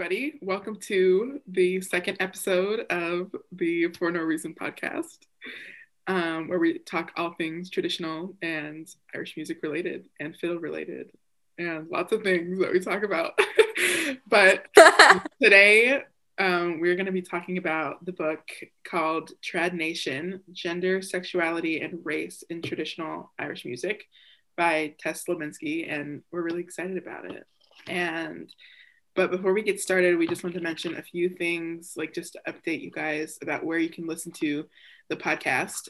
everybody. Welcome to the second episode of the For No Reason podcast, where we talk all things traditional and Irish music related and fiddle related and lots of things that we talk about. But today we're going to be talking about the book called Trad Nation, Gender, Sexuality, and Race in Traditional Irish Music by Tess Slominski, and we're really excited about it. But before we get started, we just want to mention a few things, like just to update you guys about where you can listen to the podcast.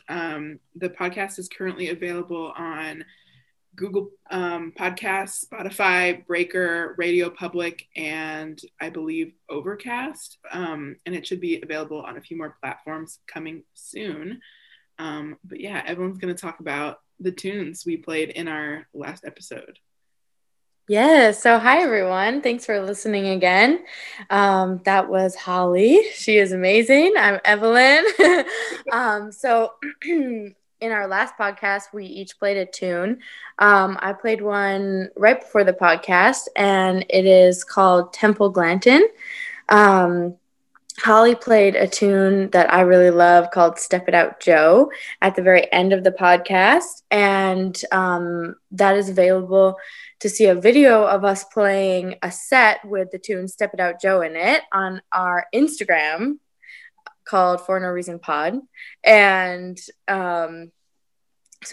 The podcast is currently available on Google Podcasts, Spotify, Breaker, Radio Public, and I believe Overcast. And it should be available on a few more platforms coming soon. But yeah, everyone's going to talk about the tunes we played in our last episode. Yeah, so hi everyone. Thanks for listening again. That was Holly. She is amazing. I'm Evelyn. So in our last podcast, we each played a tune. I played one right before the podcast, and it is called Temple Glanton. Holly played a tune that I really love called Step It Out, Joe, at the very end of the podcast. And that is available to see a video of us playing a set with the tune Step It Out, Joe in it on our Instagram called For No Reason Pod. And so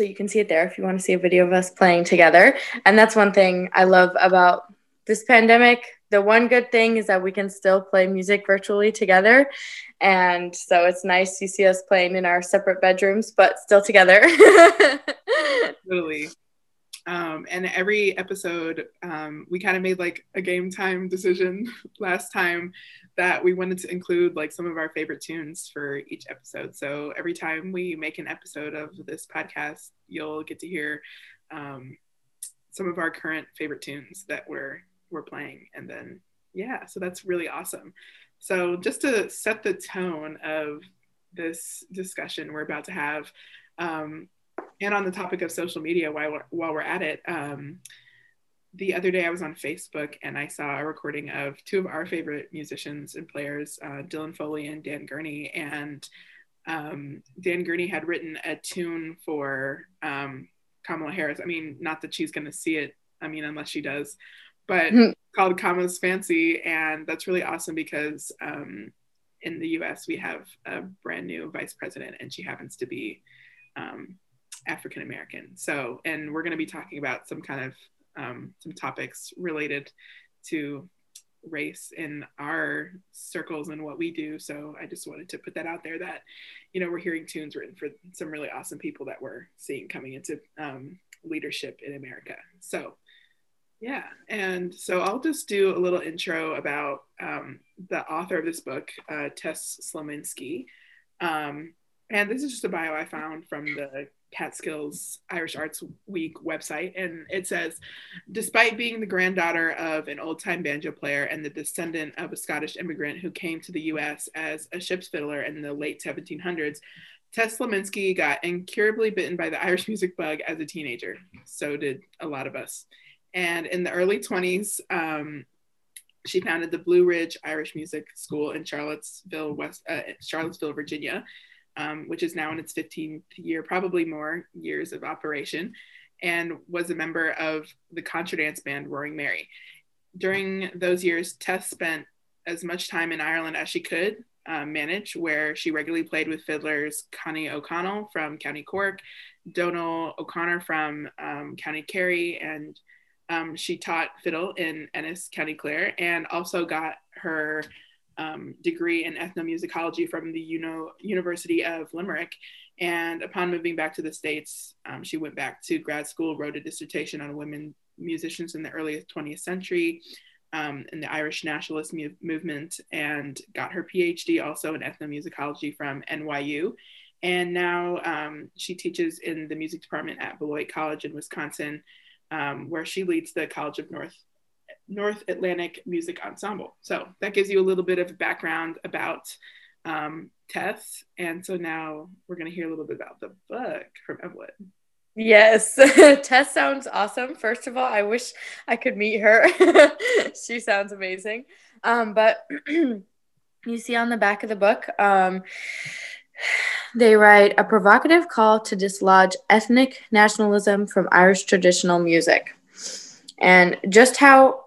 you can see it there if you want to see a video of us playing together. And that's one thing I love about this pandemic. The one good thing is that we can still play music virtually together. And so it's nice you see us playing in our separate bedrooms, but still together. Absolutely. And every episode, we kind of made like a game time decision last time that we wanted to include like some of our favorite tunes for each episode. So every time we make an episode of this podcast, you'll get to hear some of our current favorite tunes that we're playing. And then, yeah, so that's really awesome. So just to set the tone of this discussion we're about to have, and on the topic of social media, while we're at it, the other day I was on Facebook and I saw a recording of two of our favorite musicians and players, Dylan Foley and Dan Gurney. And Dan Gurney had written a tune for Kamala Harris. I mean, not that she's going to see it, I mean, unless she does, but called Kamala's Fancy. And that's really awesome because in the US, we have a brand new vice president and she happens to be African-American. So, and we're going to be talking about some kind of, some topics related to race in our circles and what we do. So I just wanted to put that out there that, you know, we're hearing tunes written for some really awesome people that we're seeing coming into leadership in America. So yeah. And so I'll just do a little intro about the author of this book, Tess Slominski. And this is just a bio I found from the Catskills Irish Arts Week website. And it says, despite being the granddaughter of an old-time banjo player and the descendant of a Scottish immigrant who came to the U.S. as a ship's fiddler in the late 1700s, Tess Slominski got incurably bitten by the Irish music bug as a teenager. So did a lot of us. And in the early 20s, she founded the Blue Ridge Irish Music School in Charlottesville, Virginia, which is now in its 15th year, probably more years of operation, and was a member of the contradance band Roaring Mary. During those years, Tess spent as much time in Ireland as she could manage, where she regularly played with fiddlers Connie O'Connell from County Cork, Donal O'Connor from County Kerry, and she taught fiddle in Ennis, County Clare, and also got her degree in ethnomusicology from the University of Limerick. And upon moving back to the States, she went back to grad school, wrote a dissertation on women musicians in the early 20th century in the Irish nationalist movement, and got her PhD also in ethnomusicology from NYU. And now she teaches in the music department at Beloit College in Wisconsin, where she leads the College of North Atlantic Music Ensemble. So that gives you a little bit of background about Tess. And so now we're going to hear a little bit about the book from Evelyn. Yes, Tess sounds awesome. First of all, I wish I could meet her. She sounds amazing. But you see on the back of the book, they write a provocative call to dislodge ethnic nationalism from Irish traditional music. And just how,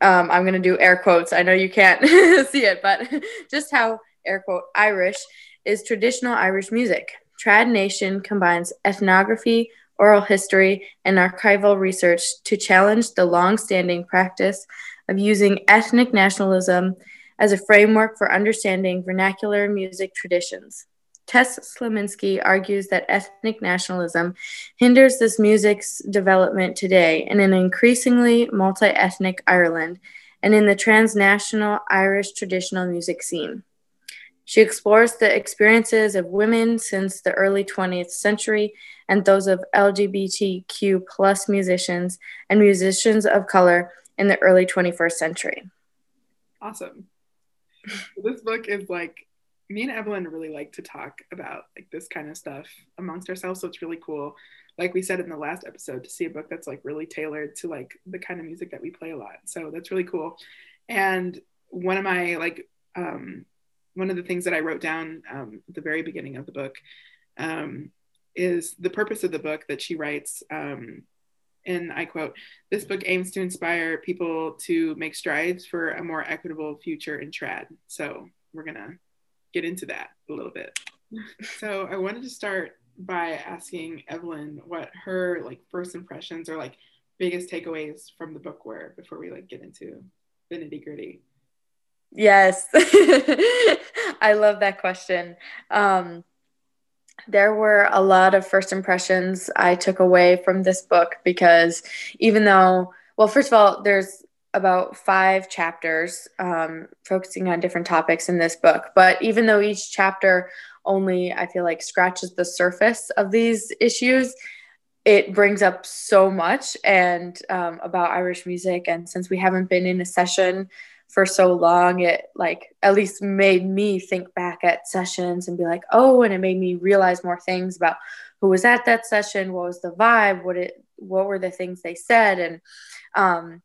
I'm going to do air quotes, I know you can't see it, but just how, air quote, Irish is traditional Irish music. Trad Nation combines ethnography, oral history, and archival research to challenge the long-standing practice of using ethnic nationalism as a framework for understanding vernacular music traditions. Tess Slominski argues that ethnic nationalism hinders this music's development today in an increasingly multi-ethnic Ireland and in the transnational Irish traditional music scene. She explores the experiences of women since the early 20th century and those of LGBTQ plus musicians and musicians of color in the early 21st century. Awesome. This book is like, me and Evelyn really like to talk about like this kind of stuff amongst ourselves. So it's really cool, like we said in the last episode, to see a book that's like really tailored to like the kind of music that we play a lot. So that's really cool. And one of my one of the things that I wrote down at the very beginning of the book is the purpose of the book that she writes. And I quote, "This book aims to inspire people to make strides for a more equitable future in trad." So we're going to get into that a little bit. So I wanted to start by asking Evelyn what her like first impressions or like biggest takeaways from the book were before we like get into the nitty gritty. Yes. I love that question. There were a lot of first impressions I took away from this book because even though, well, first of all, there's about 5 chapters focusing on different topics in this book. But even though each chapter only, I feel like, scratches the surface of these issues, it brings up so much and about Irish music. And since we haven't been in a session for so long, it like at least made me think back at sessions and be like, oh, and it made me realize more things about who was at that session, what was the vibe, what were the things they said, and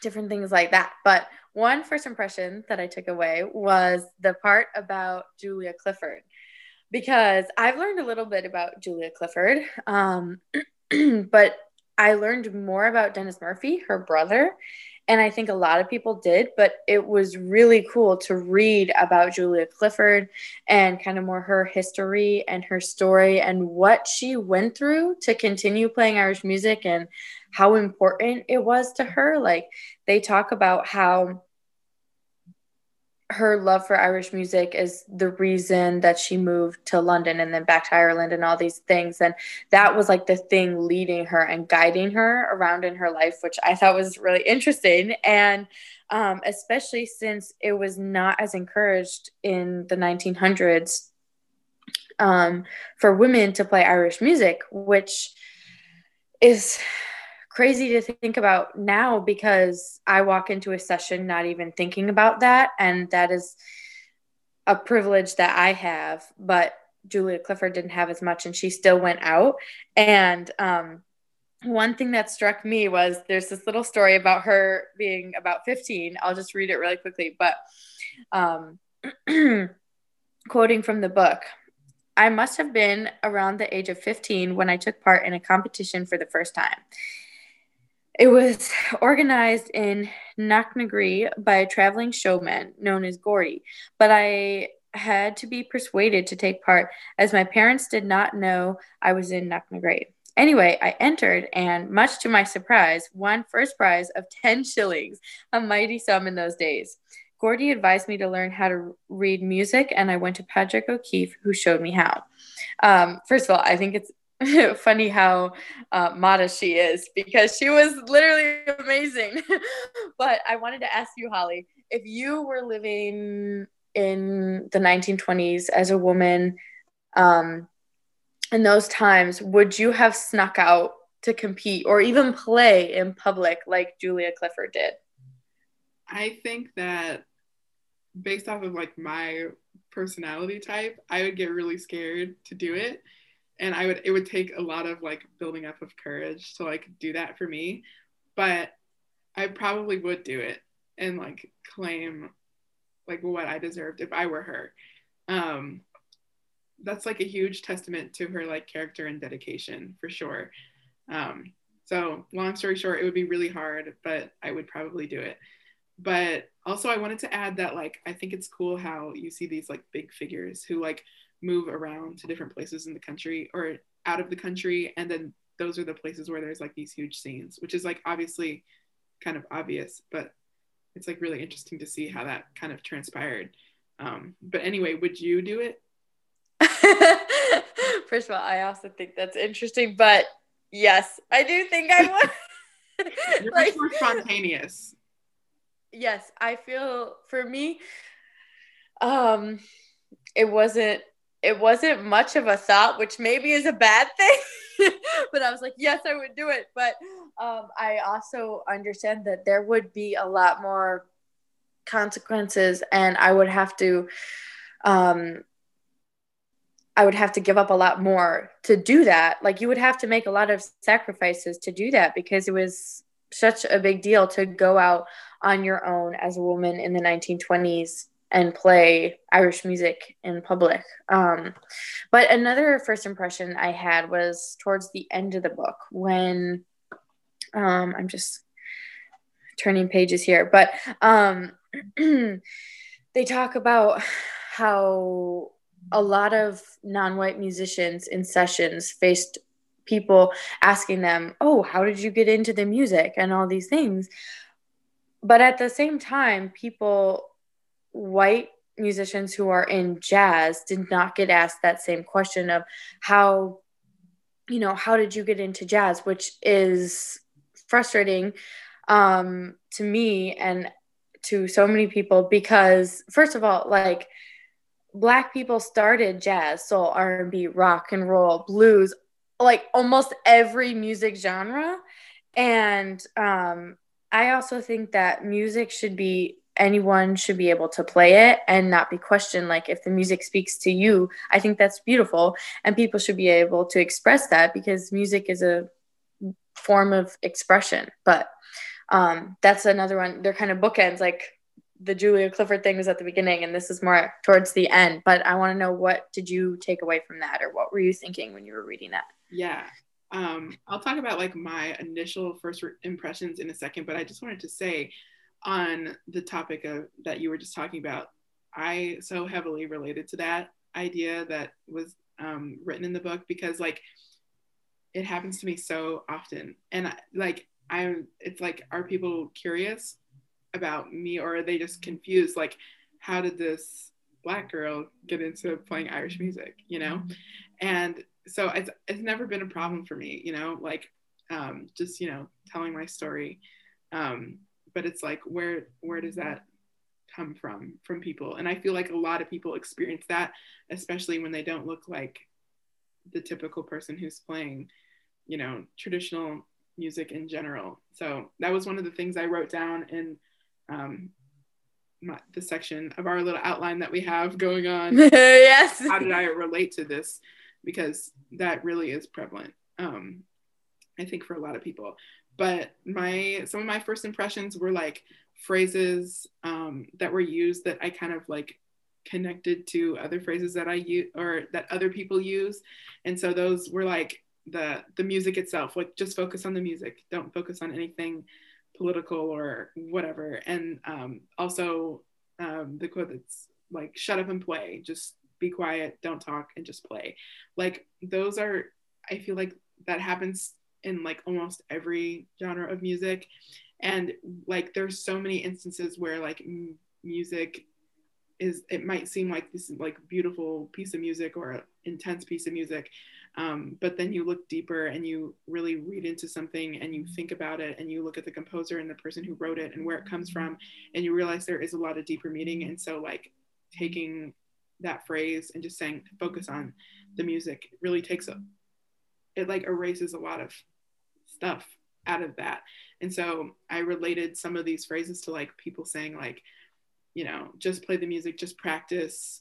different things like that. But one first impression that I took away was the part about Julia Clifford, because I've learned a little bit about Julia Clifford, but I learned more about Dennis Murphy, her brother. And I think a lot of people did, but it was really cool to read about Julia Clifford and kind of more her history and her story and what she went through to continue playing Irish music and how important it was to her. Like they talk about how her love for Irish music is the reason that she moved to London and then back to Ireland and all these things. And that was like the thing leading her and guiding her around in her life, which I thought was really interesting. And especially since it was not as encouraged in the 1900s for women to play Irish music, which is crazy to think about now because I walk into a session not even thinking about that. And that is a privilege that I have, but Julia Clifford didn't have as much and she still went out. And one thing that struck me was there's this little story about her being about 15. I'll just read it really quickly, but quoting from the book, "I must have been around the age of 15 when I took part in a competition for the first time. It was organized in Knocknagree by a traveling showman known as Gordy, but I had to be persuaded to take part as my parents did not know I was in Knocknagree. Anyway, I entered and, much to my surprise, won first prize of 10 shillings, a mighty sum in those days. Gordy advised me to learn how to read music, and I went to Patrick O'Keefe, who showed me how." First of all, I think it's funny how modest she is because she was literally amazing. But I wanted to ask you, Holly, if you were living in the 1920s as a woman in those times, would you have snuck out to compete or even play in public like Julia Clifford did? I think that based off of like my personality type, I would get really scared to do it. And it would take a lot of like building up of courage to like do that for me, but I probably would do it. and like claim like what I deserved if I were her. That's like a huge testament to her like character and dedication for sure. So long story short, it would be really hard, but I would probably do it. But also I wanted to add that like, I think it's cool how you see these like big figures who like move around to different places in the country or out of the country. And then those are the places where there's like these huge scenes, which is like obviously kind of obvious, but it's like really interesting to see how that kind of transpired. But anyway, would you do it? First of all, I also think that's interesting, but yes, I do think I would. You're like, much more spontaneous. Yes, I feel for me, it wasn't much of a thought, which maybe is a bad thing, but I was like, yes, I would do it. But I also understand that there would be a lot more consequences, and I would have to give up a lot more to do that. Like you would have to make a lot of sacrifices to do that because it was such a big deal to go out on your own as a woman in the 1920s and play Irish music in public. But another first impression I had was towards the end of the book when I'm just turning pages here, but they talk about how a lot of non-white musicians in sessions faced people asking them, oh, how did you get into the music and all these things? But at the same time, people, white musicians who are in jazz did not get asked that same question of how did you get into jazz, which is frustrating to me and to so many people because first of all, like, Black people started jazz, soul, R&B, rock and roll, blues, like almost every music genre. And I also think that music should be, anyone should be able to play it and not be questioned. Like if the music speaks to you, I think that's beautiful. And people should be able to express that because music is a form of expression. But that's another one. They're kind of bookends, like the Julia Clifford thing was at the beginning and this is more towards the end, but I want to know, what did you take away from that? Or what were you thinking when you were reading that? Yeah. I'll talk about like my initial first impressions in a second, but I just wanted to say on the topic of that you were just talking about, I so heavily related to that idea that was written in the book because like it happens to me so often. And it's like, are people curious about me or are they just confused, like how did this Black girl get into playing Irish music, you know? And so it's never been a problem for me, you know, like just, you know, telling my story, but it's like where does that come from people? And I feel like a lot of people experience that, especially when they don't look like the typical person who's playing, you know, traditional music in general. So that was one of the things I wrote down in the section of our little outline that we have going on. Yes. How did I relate to this? Because that really is prevalent, I think, for a lot of people. But some of my first impressions were like phrases that were used that I kind of like connected to other phrases that I use or that other people use. And so those were like the music itself, like just focus on the music, don't focus on anything political or whatever. And also the quote that's like, shut up and play, just be quiet, don't talk and just play. Like those are, I feel like that happens in like almost every genre of music. And like there's so many instances where like music is, it might seem like this like beautiful piece of music or an intense piece of music, but then you look deeper and you really read into something and you think about it and you look at the composer and the person who wrote it and where it comes from, and you realize there is a lot of deeper meaning. And so like taking that phrase and just saying focus on the music really it like erases a lot of stuff out of that. And so I related some of these phrases to like people saying like, you know, just play the music, just practice,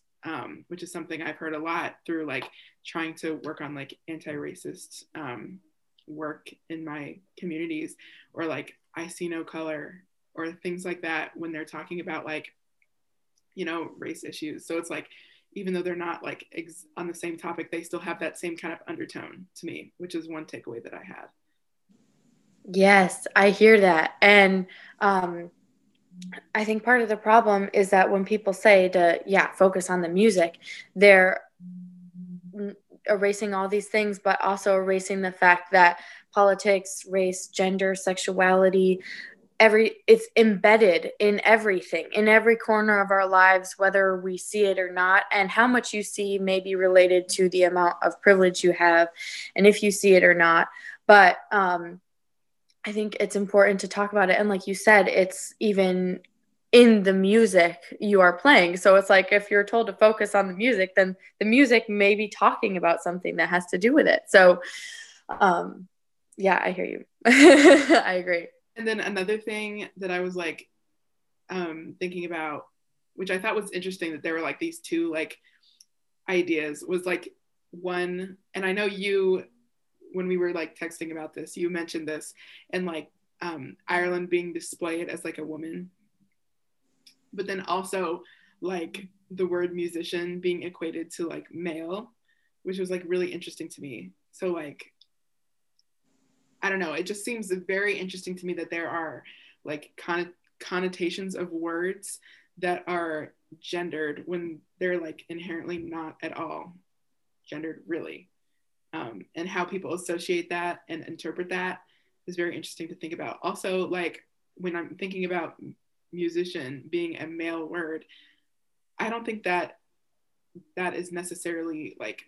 which is something I've heard a lot through like trying to work on like anti-racist work in my communities, or like I see no color, or things like that when they're talking about, like, you know, race issues. So it's like, even though they're not like on the same topic, they still have that same kind of undertone to me, which is one takeaway that I had. Yes, I hear that. And I think part of the problem is that when people say to, focus on the music, they're erasing all these things, but also erasing the fact that politics, race, gender, sexuality, it's embedded in everything, in every corner of our lives, whether we see it or not. And how much you see may be related to the amount of privilege you have, and if you see it or not. But I think it's important to talk about it. And like you said, it's even in the music you are playing. So it's like, if you're told to focus on the music, then the music may be talking about something that has to do with it. So yeah, I hear you. I agree. And then another thing that I was like thinking about, which I thought was interesting, that there were like these two like ideas, was like one, and I know you, when we were like texting about this, you mentioned this, and like Ireland being displayed as like a woman, but then also like the word musician being equated to like male, which was like really interesting to me. So like, I don't know, it just seems very interesting to me that there are like connotations of words that are gendered when they're like inherently not at all gendered, really. And how people associate that and interpret that is very interesting to think about. Also, like when I'm thinking about musician being a male word, I don't think that that is necessarily like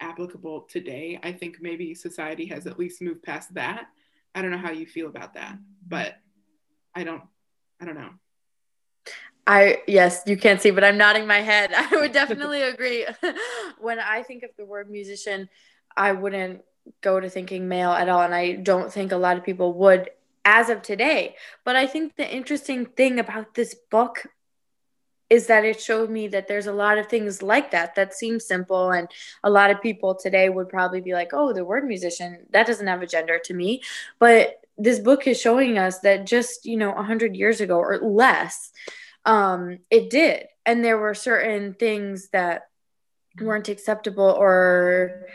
applicable today. I think maybe society has at least moved past that. I don't know how you feel about that, but I don't know. Yes, you can't see, but I'm nodding my head. I would definitely agree. When I think of the word musician, I wouldn't go to thinking male at all. And I don't think a lot of people would as of today. But I think the interesting thing about this book is that it showed me that there's a lot of things like that seem simple. And a lot of people today would probably be like, oh, the word musician, that doesn't have a gender to me. But this book is showing us that just, 100 years ago or less, it did. And there were certain things that weren't acceptable or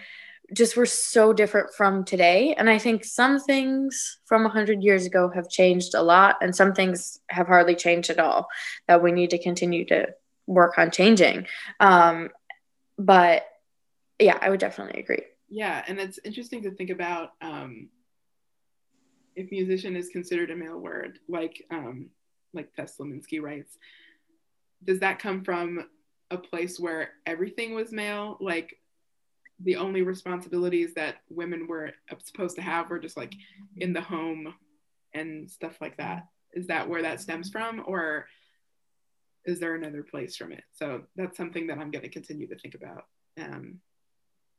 just were so different from today. And I think some things from 100 years ago have changed a lot, and some things have hardly changed at all that we need to continue to work on changing. But yeah, I would definitely agree. Yeah. And it's interesting to think about if musician is considered a male word, like Tess Slominski writes, does that come from a place where everything was male? Like, the only responsibilities that women were supposed to have were just like in the home and stuff like that. Is that where that stems from, or is there another place from it? So that's something that I'm going to continue to think about.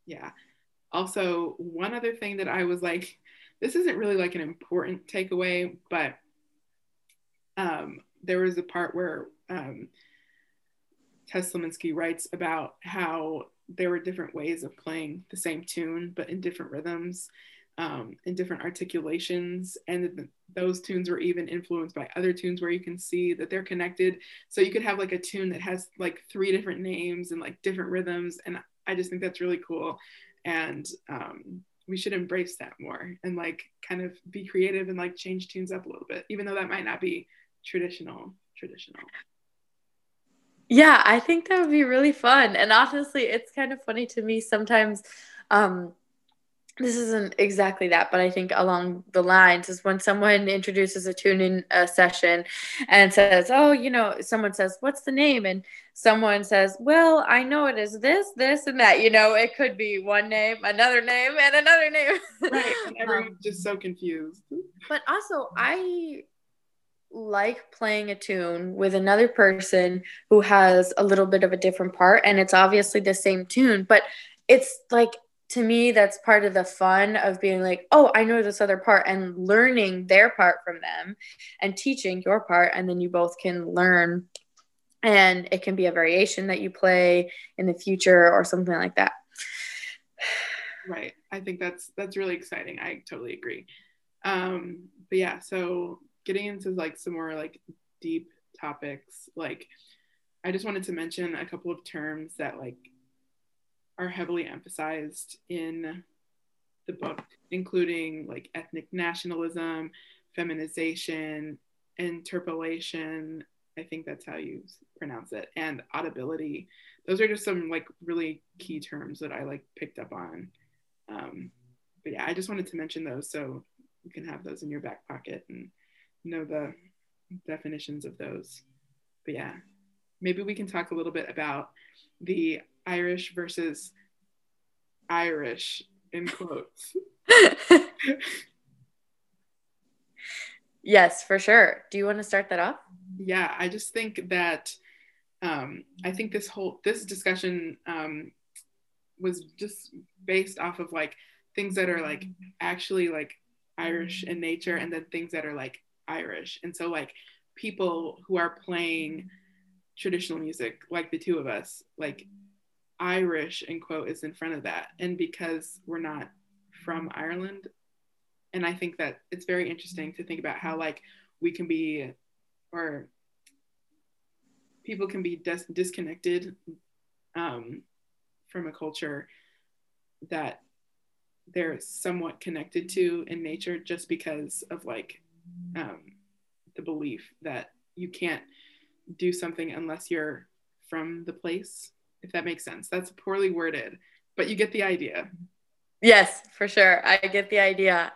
Yeah. Also, one other thing that I was like, this isn't really like an important takeaway, but there was a part where Tess Slominski writes about how there were different ways of playing the same tune, but in different rhythms, in different articulations. And those tunes were even influenced by other tunes where you can see that they're connected. So you could have like a tune that has like 3 different names and like different rhythms. And I just think that's really cool. And we should embrace that more and like kind of be creative and like change tunes up a little bit, even though that might not be traditional. Yeah, I think that would be really fun. And honestly, it's kind of funny to me sometimes. This isn't exactly that, but I think along the lines is when someone introduces a tune in a session and says, oh, someone says, what's the name? And someone says, well, I know it is this, this, and that. It could be one name, another name, and another name. Right, and everyone's just so confused. But also, I like playing a tune with another person who has a little bit of a different part, and it's obviously the same tune, but it's like, to me, that's part of the fun of being like, oh, I know this other part, and learning their part from them and teaching your part, and then you both can learn, and it can be a variation that you play in the future or something like that. Right. I think that's really exciting. I totally agree. But yeah, so getting into like some more like deep topics, like I just wanted to mention a couple of terms that like are heavily emphasized in the book, including like ethnic nationalism, feminization, interpolation, I think that's how you pronounce it, and audibility. Those are just some like really key terms that I like picked up on. But yeah, I just wanted to mention those so you can have those in your back pocket and know the definitions of those. But yeah, maybe we can talk a little bit about the Irish versus Irish in quotes. Yes, for sure. Do you want to start that off? Yeah, I just think that I think this discussion was just based off of like things that are like actually like Irish in nature, and then things that are like Irish. And so like people who are playing traditional music, like the two of us, like Irish in quote is in front of that. And because we're not from Ireland, and I think that it's very interesting to think about how like we can be, or people can be disconnected from a culture that they're somewhat connected to in nature, just because of like the belief that you can't do something unless you're from the place, if that makes sense. That's poorly worded, but you get the idea. Yes, for sure. I get the idea.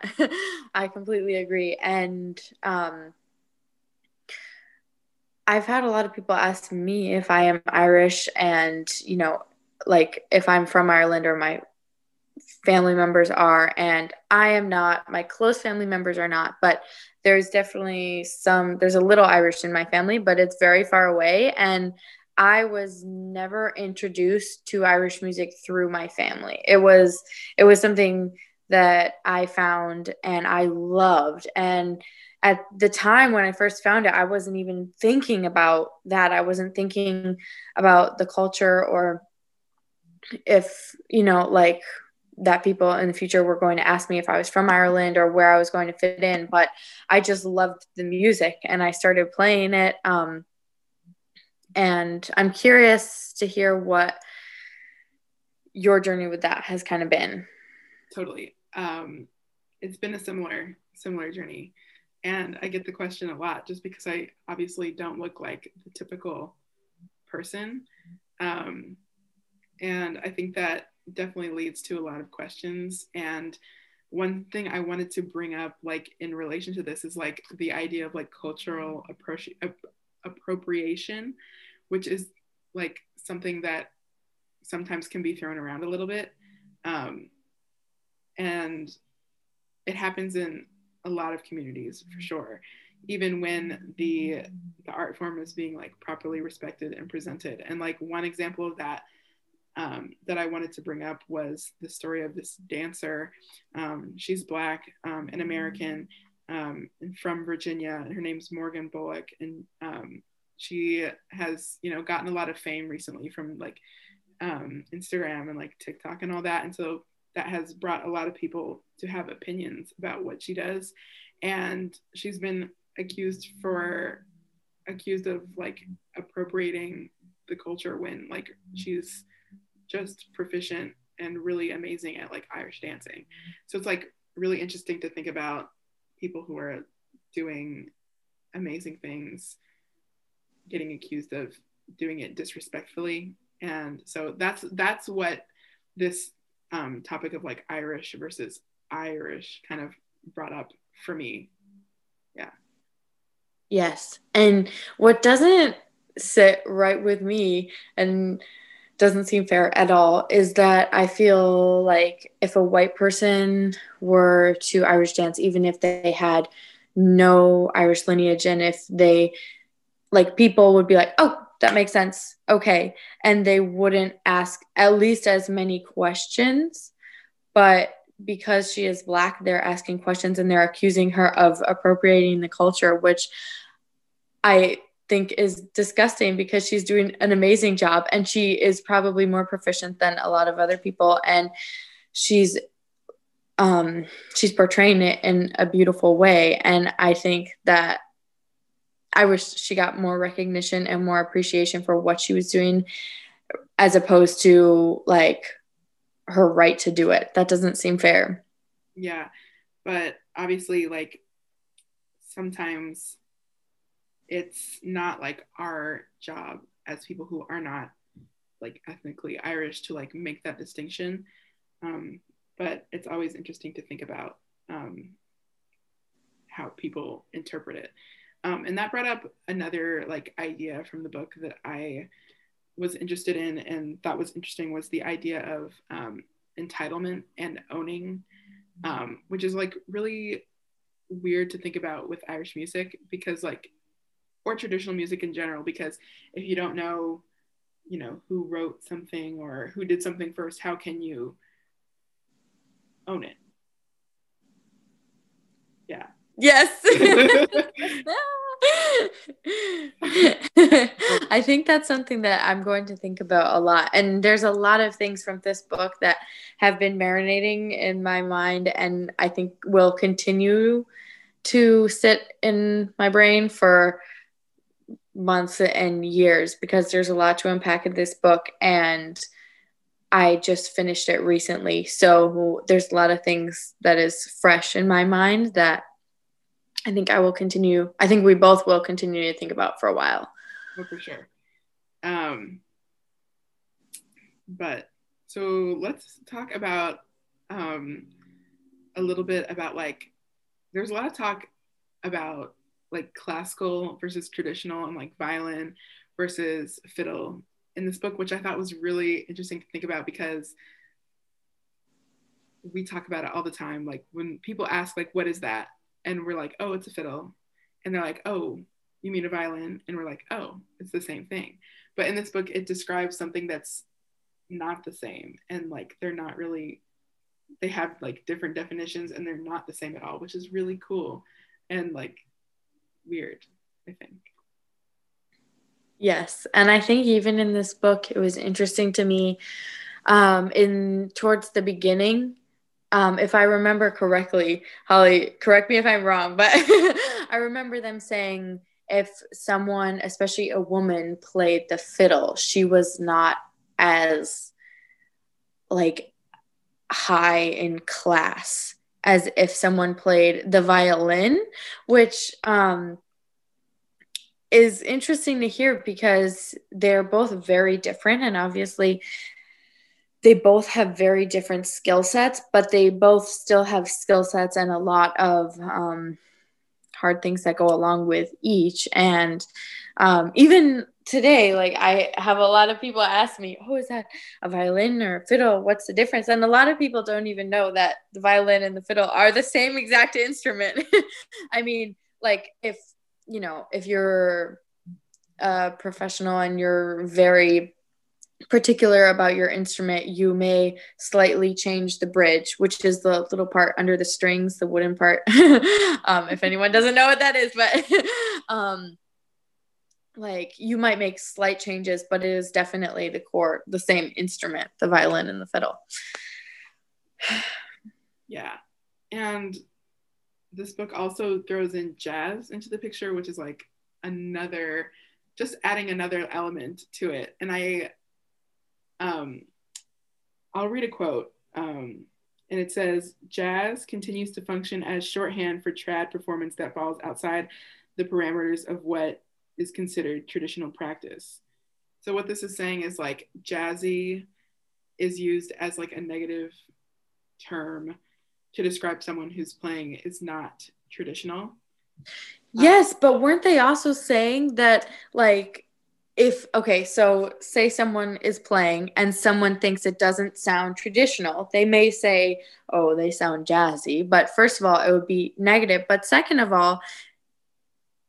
I completely agree. And I've had a lot of people ask me if I am Irish, and, you know, like if I'm from Ireland or my family members are, and I am not, my close family members are not, but there's definitely there's a little Irish in my family, but it's very far away. And I was never introduced to Irish music through my family. It was something that I found and I loved. And at the time when I first found it, I wasn't even thinking about that. I wasn't thinking about the culture, or if, you know, like that people in the future were going to ask me if I was from Ireland or where I was going to fit in. But I just loved the music and I started playing it. And I'm curious to hear what your journey with that has kind of been. Totally. It's been a similar journey. And I get the question a lot just because I obviously don't look like the typical person. And I think that definitely leads to a lot of questions. And one thing I wanted to bring up, like in relation to this, is like the idea of like cultural appropriation, which is like something that sometimes can be thrown around a little bit, and it happens in a lot of communities for sure, even when the art form is being like properly respected and presented. And like one example of that that I wanted to bring up was the story of this dancer. She's Black, an American, and from Virginia, and her name's Morgan Bullock, and she has, you know, gotten a lot of fame recently from like Instagram and like TikTok and all that, and so that has brought a lot of people to have opinions about what she does. And she's been accused of like appropriating the culture, when like she's just proficient and really amazing at like Irish dancing. So it's like really interesting to think about people who are doing amazing things getting accused of doing it disrespectfully. And so that's what this topic of like Irish versus Irish kind of brought up for me. Yeah. Yes. And what doesn't sit right with me and doesn't seem fair at all is that I feel like if a white person were to Irish dance, even if they had no Irish lineage, and if they like, people would be like, oh, that makes sense, okay, and they wouldn't ask at least as many questions. But because she is Black, they're asking questions and they're accusing her of appropriating the culture, which I think is disgusting, because she's doing an amazing job and she is probably more proficient than a lot of other people, and she's she's portraying it in a beautiful way. And I think that I wish she got more recognition and more appreciation for what she was doing, as opposed to like her right to do it. That doesn't seem fair. Yeah. But obviously, like, sometimes it's not like our job as people who are not like ethnically Irish to like make that distinction. But it's always interesting to think about how people interpret it. And that brought up another like idea from the book that I was interested in and thought was interesting, was the idea of entitlement and owning, which is like really weird to think about with Irish music, because like, or traditional music in general, because if you don't know, you know, who wrote something or who did something first, how can you own it? Yeah. Yes. I think that's something that I'm going to think about a lot. And there's a lot of things from this book that have been marinating in my mind, and I think will continue to sit in my brain for months and years, because there's a lot to unpack in this book, and I just finished it recently. So there's a lot of things that is fresh in my mind that I think I will continue. I think we both will continue to think about for a while. Well, for sure. But so let's talk about a little bit about like, there's a lot of talk about like classical versus traditional and like violin versus fiddle in this book, which I thought was really interesting to think about, because we talk about it all the time. Like when people ask like, what is that? And we're like, oh, it's a fiddle. And they're like, oh, you mean a violin? And we're like, oh, it's the same thing. But in this book, it describes something that's not the same. And like, they're not really, they have like different definitions and they're not the same at all, which is really cool. And like weird, I think. Yes. And I think even in this book, it was interesting to me in towards the beginning, if I remember correctly, Holly, correct me if I'm wrong, but I remember them saying if someone, especially a woman, played the fiddle, she was not as like high in class as if someone played the violin, which is interesting to hear, because they're both very different, and obviously they both have very different skill sets, but they both still have skill sets and a lot of hard things that go along with each. And even today, like I have a lot of people ask me, oh, is that a violin or a fiddle? What's the difference? And a lot of people don't even know that the violin and the fiddle are the same exact instrument. I mean, like if, you know, if you're a professional and you're very particular about your instrument, you may slightly change the bridge, which is the little part under the strings, the wooden part. If anyone doesn't know what that is, but like you might make slight changes, but it is definitely the core, the same instrument, the violin and the fiddle. Yeah. And this book also throws in jazz into the picture, which is like another, just adding another element to it. And I'll read a quote, and it says, "Jazz continues to function as shorthand for trad performance that falls outside the parameters of what is considered traditional practice." So what this is saying is like jazzy is used as like a negative term to describe someone who's playing is not traditional. Yes, but weren't they also saying that like, if, okay, so say someone is playing and someone thinks it doesn't sound traditional, they may say, oh, they sound jazzy. But first of all, it would be negative. But second of all,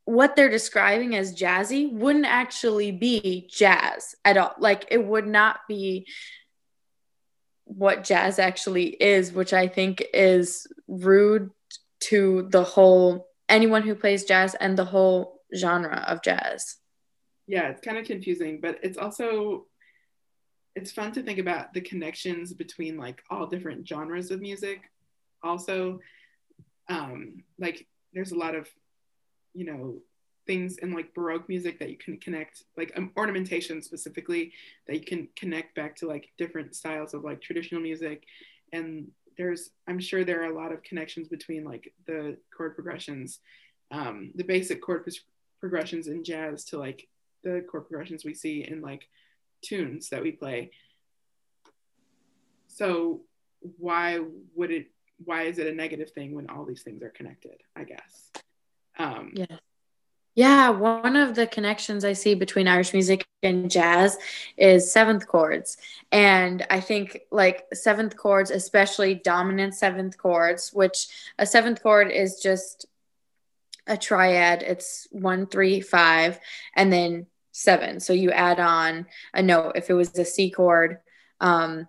what they're describing as jazzy wouldn't actually be jazz at all. Like it would not be what jazz actually is, which I think is rude to the whole, anyone who plays jazz and the whole genre of jazz. Yeah, it's kind of confusing, but it's also, it's fun to think about the connections between like all different genres of music, also like there's a lot of, you know, things in like Baroque music that you can connect, like ornamentation specifically, that you can connect back to like different styles of like traditional music. And there's, I'm sure there are a lot of connections between like the chord progressions, the basic chord progressions in jazz to like the chord progressions we see in like tunes that we play. So why is it a negative thing when all these things are connected, I guess? Yeah, one of the connections I see between Irish music and jazz is seventh chords. And I think like seventh chords, especially dominant seventh chords, which a seventh chord is just a triad. It's 1, 3, 5, and then 7. So you add on a note. If it was a C chord, then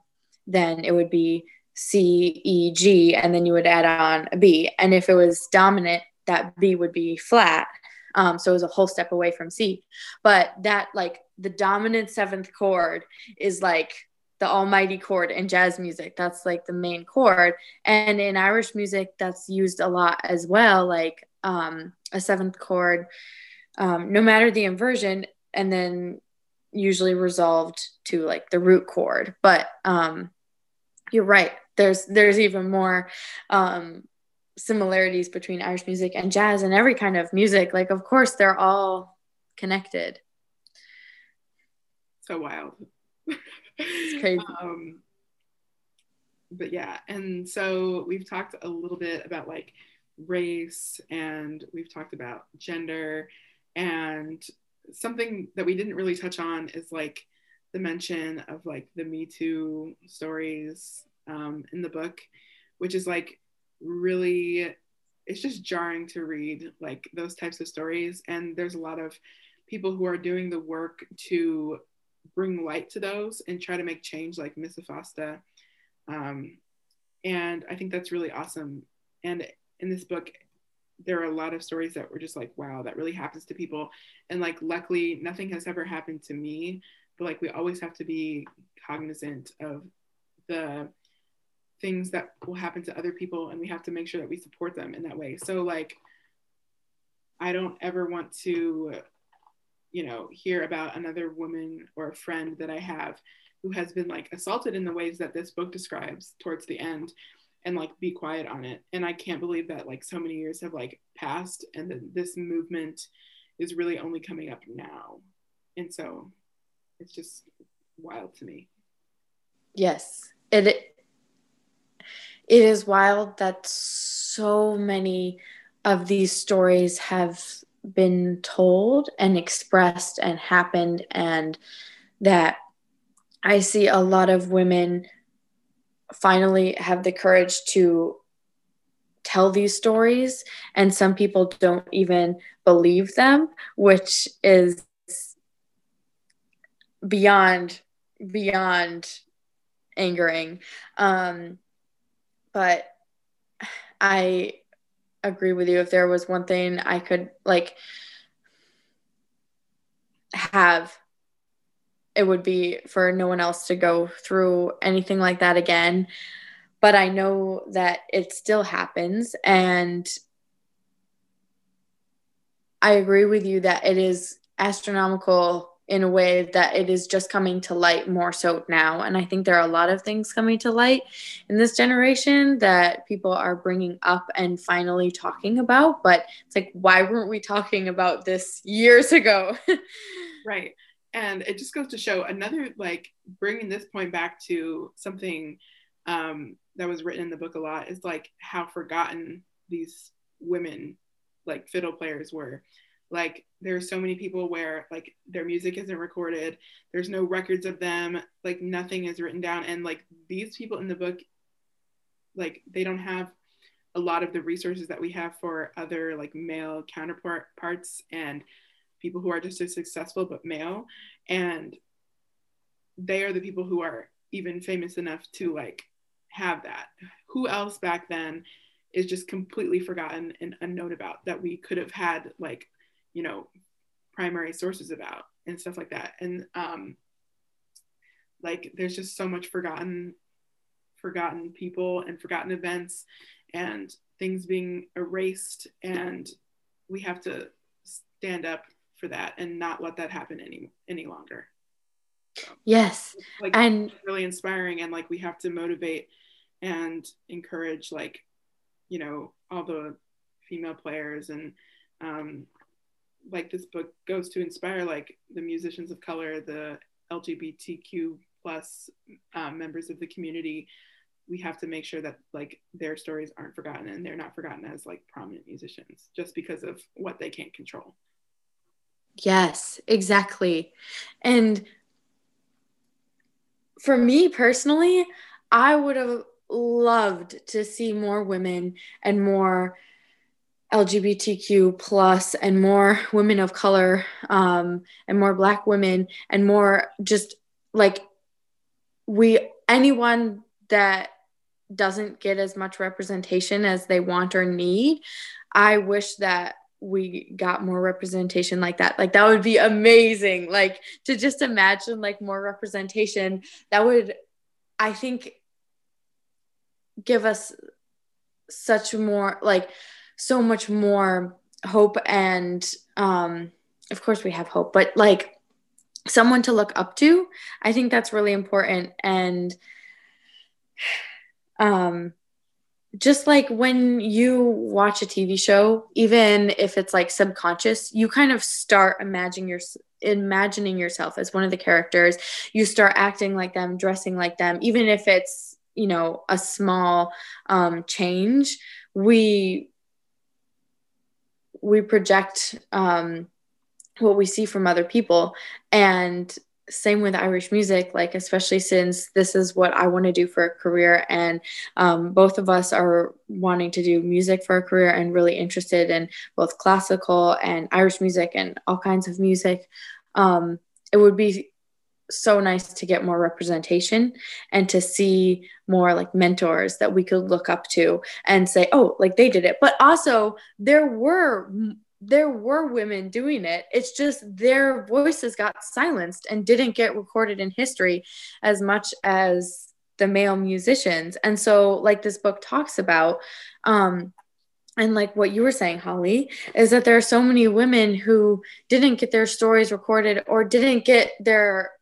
it would be C, E, G, and then you would add on a B. And if it was dominant, that B would be flat. So it was a whole step away from C, but that like the dominant seventh chord is like the almighty chord in jazz music. That's like the main chord. And in Irish music, that's used a lot as well. Like a seventh chord, no matter the inversion, and then usually resolved to like the root chord. But you're right. There's even more, similarities between Irish music and jazz and every kind of music. Like, of course, they're all connected. So wild. It's crazy. But yeah, and so we've talked a little bit about like race, and we've talked about gender, and something that we didn't really touch on is like the mention of like the Me Too stories in the book, which is like really, it's just jarring to read like those types of stories. And there's a lot of people who are doing the work to bring light to those and try to make change, like Miss Afosta. And I think that's really awesome. And in this book, there are a lot of stories that were just like, wow, that really happens to people. And like, luckily, nothing has ever happened to me, but like, we always have to be cognizant of the things that will happen to other people, and we have to make sure that we support them in that way. So like, I don't ever want to, you know, hear about another woman or a friend that I have who has been like assaulted in the ways that this book describes towards the end, and like be quiet on it. And I can't believe that like so many years have like passed, and that this movement is really only coming up now. And so it's just wild to me. Yes, It is wild that so many of these stories have been told and expressed and happened, and that I see a lot of women finally have the courage to tell these stories, and some people don't even believe them, which is beyond angering. But I agree with you. If there was one thing I could like have, it would be for no one else to go through anything like that again. But I know that it still happens. And I agree with you that it is astronomical in a way that it is just coming to light more so now. And I think there are a lot of things coming to light in this generation that people are bringing up and finally talking about, but it's like, why weren't we talking about this years ago? Right. And it just goes to show another, like bringing this point back to something that was written in the book a lot is like how forgotten these women, like fiddle players were. Like there's so many people where like their music isn't recorded, there's no records of them, like nothing is written down, and like these people in the book, like they don't have a lot of the resources that we have for other like male counterparts and people who are just as successful but male, and they are the people who are even famous enough to like have that. Who else back then is just completely forgotten and unknown about that we could have had like, you know, primary sources about and stuff like that. And like there's just so much forgotten people and forgotten events and things being erased, and we have to stand up for that and not let that happen any longer. So, yes, like, and really inspiring, and like we have to motivate and encourage, like, you know, all the female players, and like this book goes to inspire like the musicians of color, the LGBTQ+ members of the community. We have to make sure that like their stories aren't forgotten, and they're not forgotten as like prominent musicians just because of what they can't control. Yes, exactly. And for me personally, I would have loved to see more women and more LGBTQ+ and more women of color, and more Black women, and more just like anyone that doesn't get as much representation as they want or need. I wish that we got more representation like that. Like that would be amazing. Like to just imagine like more representation, that would, I think, give us such more, like so much more hope. And of course we have hope, but like someone to look up to. I think that's really important. And just like when you watch a TV show, even if it's like subconscious, you kind of start imagining yourself as one of the characters. You start acting like them, dressing like them, even if it's, you know, a small change. We project what we see from other people. And same with Irish music, like especially since this is what I want to do for a career, and both of us are wanting to do music for a career and really interested in both classical and Irish music and all kinds of music. It would be so nice to get more representation and to see more like mentors that we could look up to and say, oh, like they did it. But also there were women doing it. It's just their voices got silenced and didn't get recorded in history as much as the male musicians. And so like this book talks about, and like what you were saying, Holly, is that there are so many women who didn't get their stories recorded or didn't get their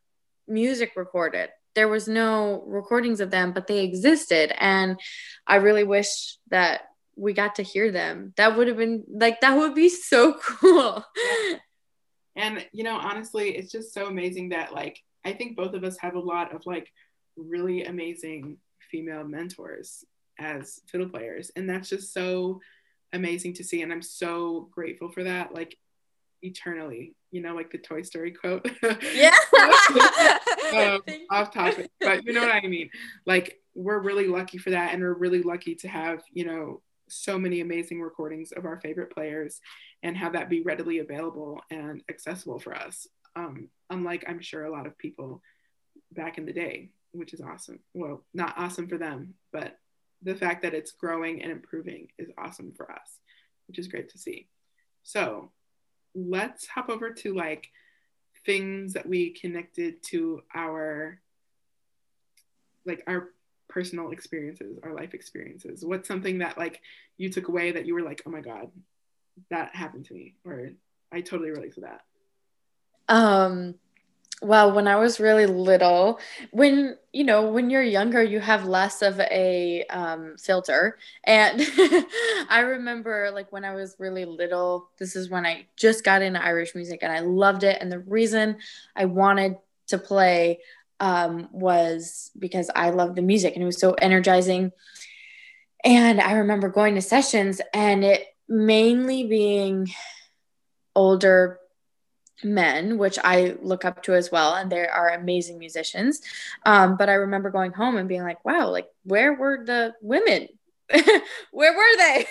music recorded. There was no recordings of them, but they existed. And I really wish that we got to hear them. That would have been like, that would be so cool. And, you know, honestly, it's just so amazing that like, I think both of us have a lot of like really amazing female mentors as fiddle players. And that's just so amazing to see. And I'm so grateful for that. Like eternally, you know, like the Toy Story quote. Yeah. Off topic, but you know what I mean? Like we're really lucky for that. And we're really lucky to have, you know, so many amazing recordings of our favorite players and have that be readily available and accessible for us, unlike I'm sure a lot of people back in the day, which is awesome. Well, not awesome for them, but the fact that it's growing and improving is awesome for us, which is great to see. So let's hop over to like things that we connected to our personal experiences, our life experiences. What's something that like you took away that you were like, oh my God, that happened to me, or I totally relate to that? Well, when I was really little, when you're younger, you have less of a filter. And I remember like when I was really little, this is when I just got into Irish music and I loved it. And the reason I wanted to play was because I loved the music and it was so energizing. And I remember going to sessions and it mainly being older men, which I look up to as well. And they are amazing musicians. But I remember going home and being like, wow, like where were the women? Where were they?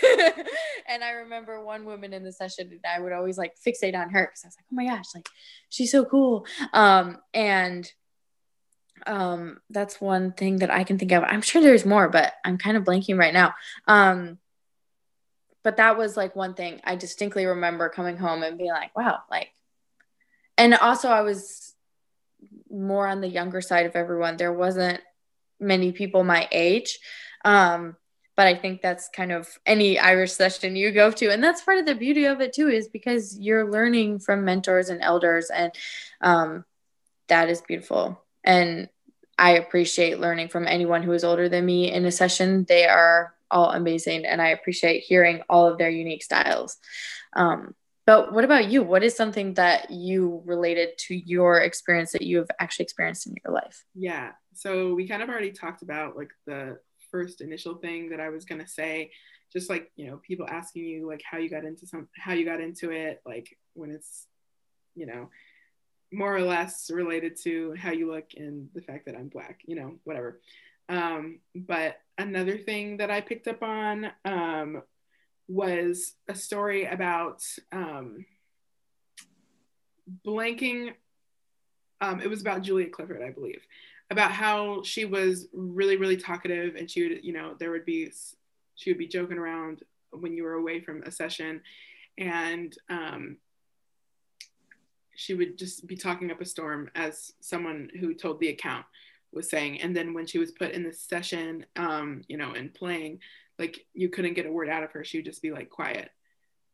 And I remember one woman in the session and I would always like fixate on her because I was like, oh my gosh, like she's so cool. And that's one thing that I can think of. I'm sure there's more, but I'm kind of blanking right now. But that was like one thing I distinctly remember coming home and being like, wow, like, and also I was more on the younger side of everyone. There wasn't many people my age. But I think that's kind of any Irish session you go to. And that's part of the beauty of it too, is because you're learning from mentors and elders, and that is beautiful. And I appreciate learning from anyone who is older than me in a session. They are all amazing, and I appreciate hearing all of their unique styles. But what about you? What is something that you related to your experience that you have actually experienced in your life? Yeah. So we kind of already talked about like the first initial thing that I was going to say, just like, you know, people asking you like how you got into it, like when it's, you know, more or less related to how you look and the fact that I'm Black, you know, whatever. But another thing that I picked up on, was a story about blanking. It was about Julia Clifford, I believe, about how she was really, really talkative, and she would, you know, she would be joking around when you were away from a session, and she would just be talking up a storm, as someone who told the account was saying. And then when she was put in the session, you know, and playing, like you couldn't get a word out of her. She would just be like quiet,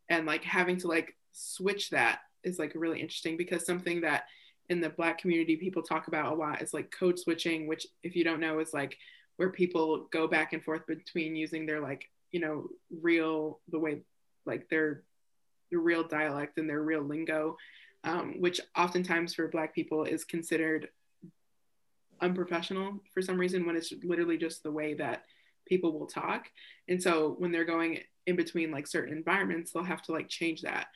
and like having to like switch that is like really interesting, because something that in the Black community people talk about a lot is like code switching, which if you don't know is like where people go back and forth between using their like, you know, the real dialect and their real lingo, which oftentimes for Black people is considered unprofessional for some reason, when it's literally just the way that people will talk. And so when they're going in between like certain environments, they'll have to like change that.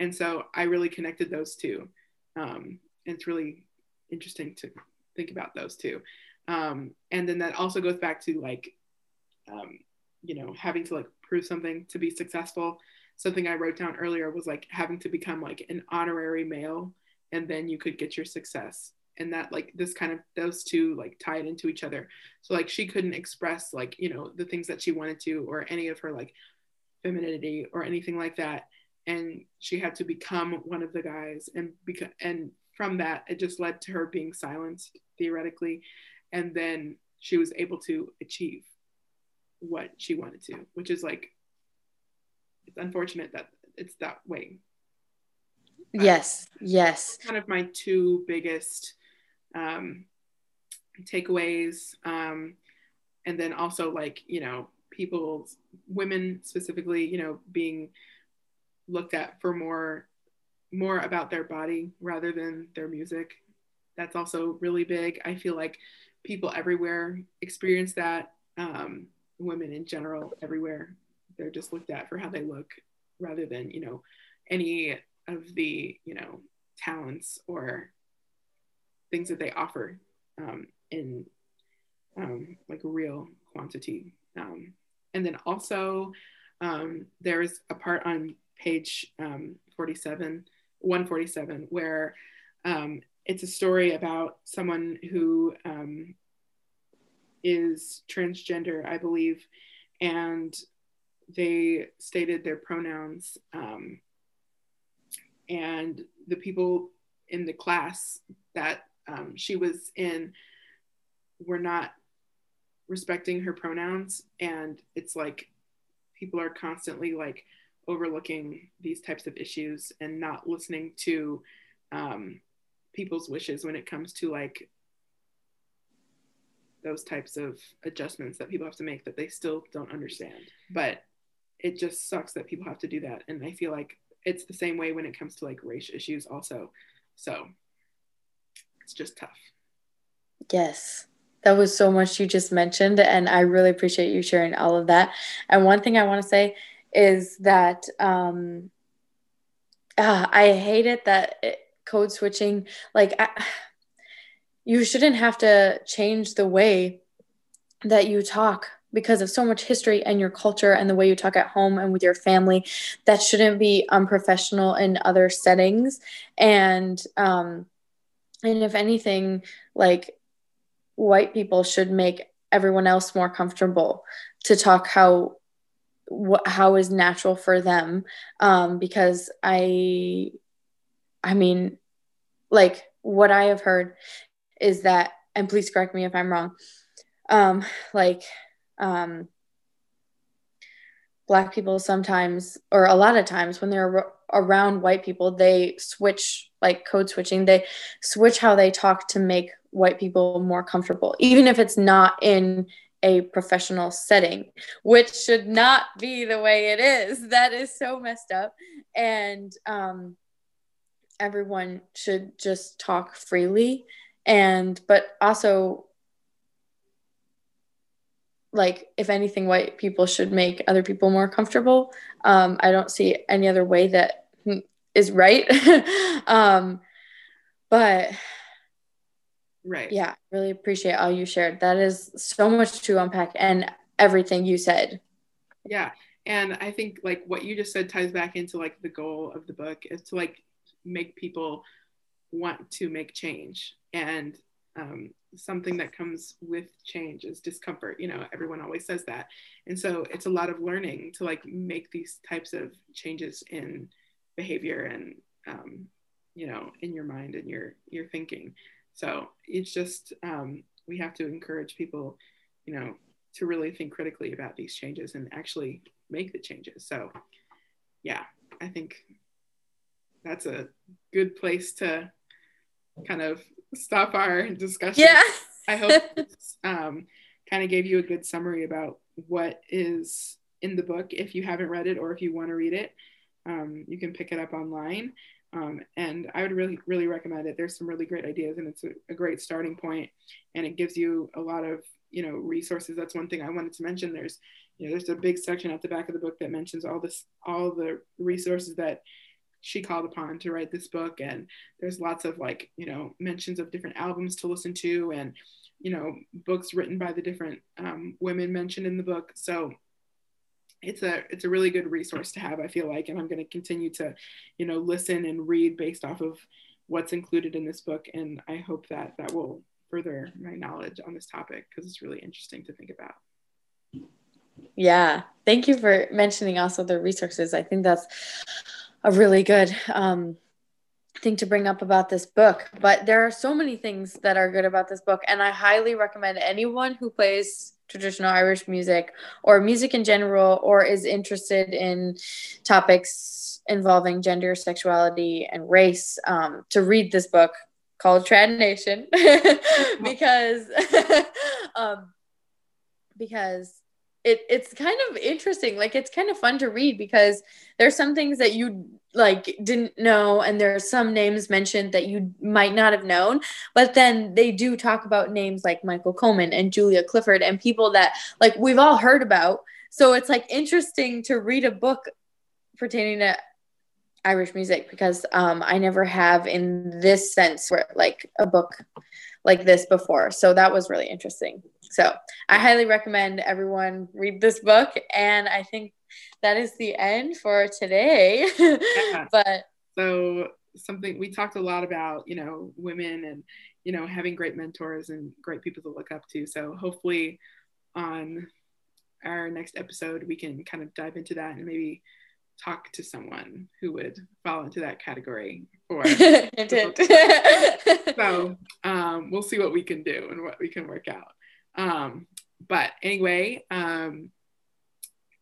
And so I really connected those two. And it's really interesting to think about those two. And then that also goes back to like, you know, having to like prove something to be successful. Something I wrote down earlier was like having to become like an honorary male, and then you could get your success. And that like this kind of, those two like tied into each other. So like she couldn't express like, you know, the things that she wanted to, or any of her like femininity or anything like that. And she had to become one of the guys, and from that, it just led to her being silenced theoretically. And then she was able to achieve what she wanted to, which is like, it's unfortunate that it's that way. But yes. Kind of my two biggest takeaways, and then also like, you know, women specifically, you know, being looked at for more about their body rather than their music. That's also really big. I feel like people everywhere experience that, women in general everywhere, they're just looked at for how they look rather than, you know, any of the, you know, talents or things that they offer in like real quantity. And then also there is a part on page 147, where it's a story about someone who is transgender, I believe, and they stated their pronouns, and the people in the class that she was in were not respecting her pronouns. And it's like, people are constantly like overlooking these types of issues and not listening to people's wishes when it comes to like those types of adjustments that people have to make that they still don't understand. But it just sucks that people have to do that. And I feel like it's the same way when it comes to like race issues also. So it's just tough. Yes. That was so much you just mentioned, and I really appreciate you sharing all of that. And one thing I want to say is that I hate it that code switching, like you shouldn't have to change the way that you talk because of so much history and your culture and the way you talk at home and with your family. That shouldn't be unprofessional in other settings. And if anything, like white people should make everyone else more comfortable to talk how is natural for them. Because I mean, like what I have heard is that, and please correct me if I'm wrong, Black people sometimes, or a lot of times when they're around white people, they switch, like code switching, they switch how they talk to make white people more comfortable, even if it's not in a professional setting, which should not be the way it is. That is so messed up. And everyone should just talk freely. But also, like, if anything, white people should make other people more comfortable. I don't see any other way that is right. But right. Yeah. Really appreciate all you shared. That is so much to unpack, and everything you said. Yeah. And I think like what you just said ties back into like the goal of the book is to like make people want to make change, and something that comes with change is discomfort. You know, everyone always says that. And so it's a lot of learning to like make these types of changes in behavior and, you know, in your mind and your thinking. So it's just, we have to encourage people, you know, to really think critically about these changes and actually make the changes. So yeah, I think that's a good place to kind of stop our discussion. Yeah. I hope this, kind of gave you a good summary about what is in the book. If you haven't read it, or if you want to read it, you can pick it up online. And I would really, really recommend it. There's some really great ideas, and it's a great starting point, and it gives you a lot of, you know, resources. That's one thing I wanted to mention. There's, you know, there's a big section at the back of the book that mentions all the resources that she called upon to write this book. And there's lots of like, you know, mentions of different albums to listen to, and, you know, books written by the different women mentioned in the book. So it's a really good resource to have, I feel like, and I'm going to continue to, you know, listen and read based off of what's included in this book. And I hope that that will further my knowledge on this topic, because it's really interesting to think about. Yeah. Thank you for mentioning also the resources. I think that's a really good thing to bring up about this book, but there are so many things that are good about this book, and I highly recommend anyone who plays traditional Irish music or music in general, or is interested in topics involving gender, sexuality, and race, to read this book called Trad Nation, because it's kind of interesting. Like, it's kind of fun to read, because there's some things that you like didn't know, and there are some names mentioned that you might not have known, but then they do talk about names like Michael Coleman and Julia Clifford and people that like we've all heard about. So it's like interesting to read a book pertaining to Irish music, because I never have in this sense where like a book like this before. So that was really interesting. So I highly recommend everyone read this book. And I think that is the end for today. Yeah. But so something we talked a lot about, you know, women and, you know, having great mentors and great people to look up to. So hopefully on our next episode, we can kind of dive into that and maybe talk to someone who would fall into that category, or so we'll see what we can do and what we can work out. But anyway,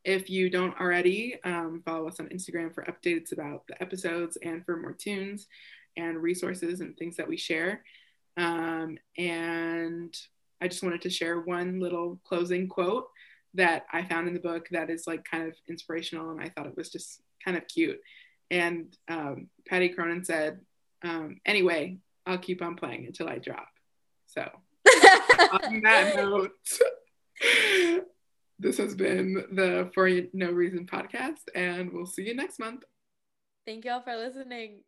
if you don't already, follow us on Instagram for updates about the episodes and for more tunes and resources and things that we share. And I just wanted to share one little closing quote that I found in the book that is like kind of inspirational, and I thought it was just kind of cute. And Patty Cronin said, anyway, I'll keep on playing until I drop. So on that note, this has been the For No Reason podcast, and we'll see you next month. Thank y'all for listening.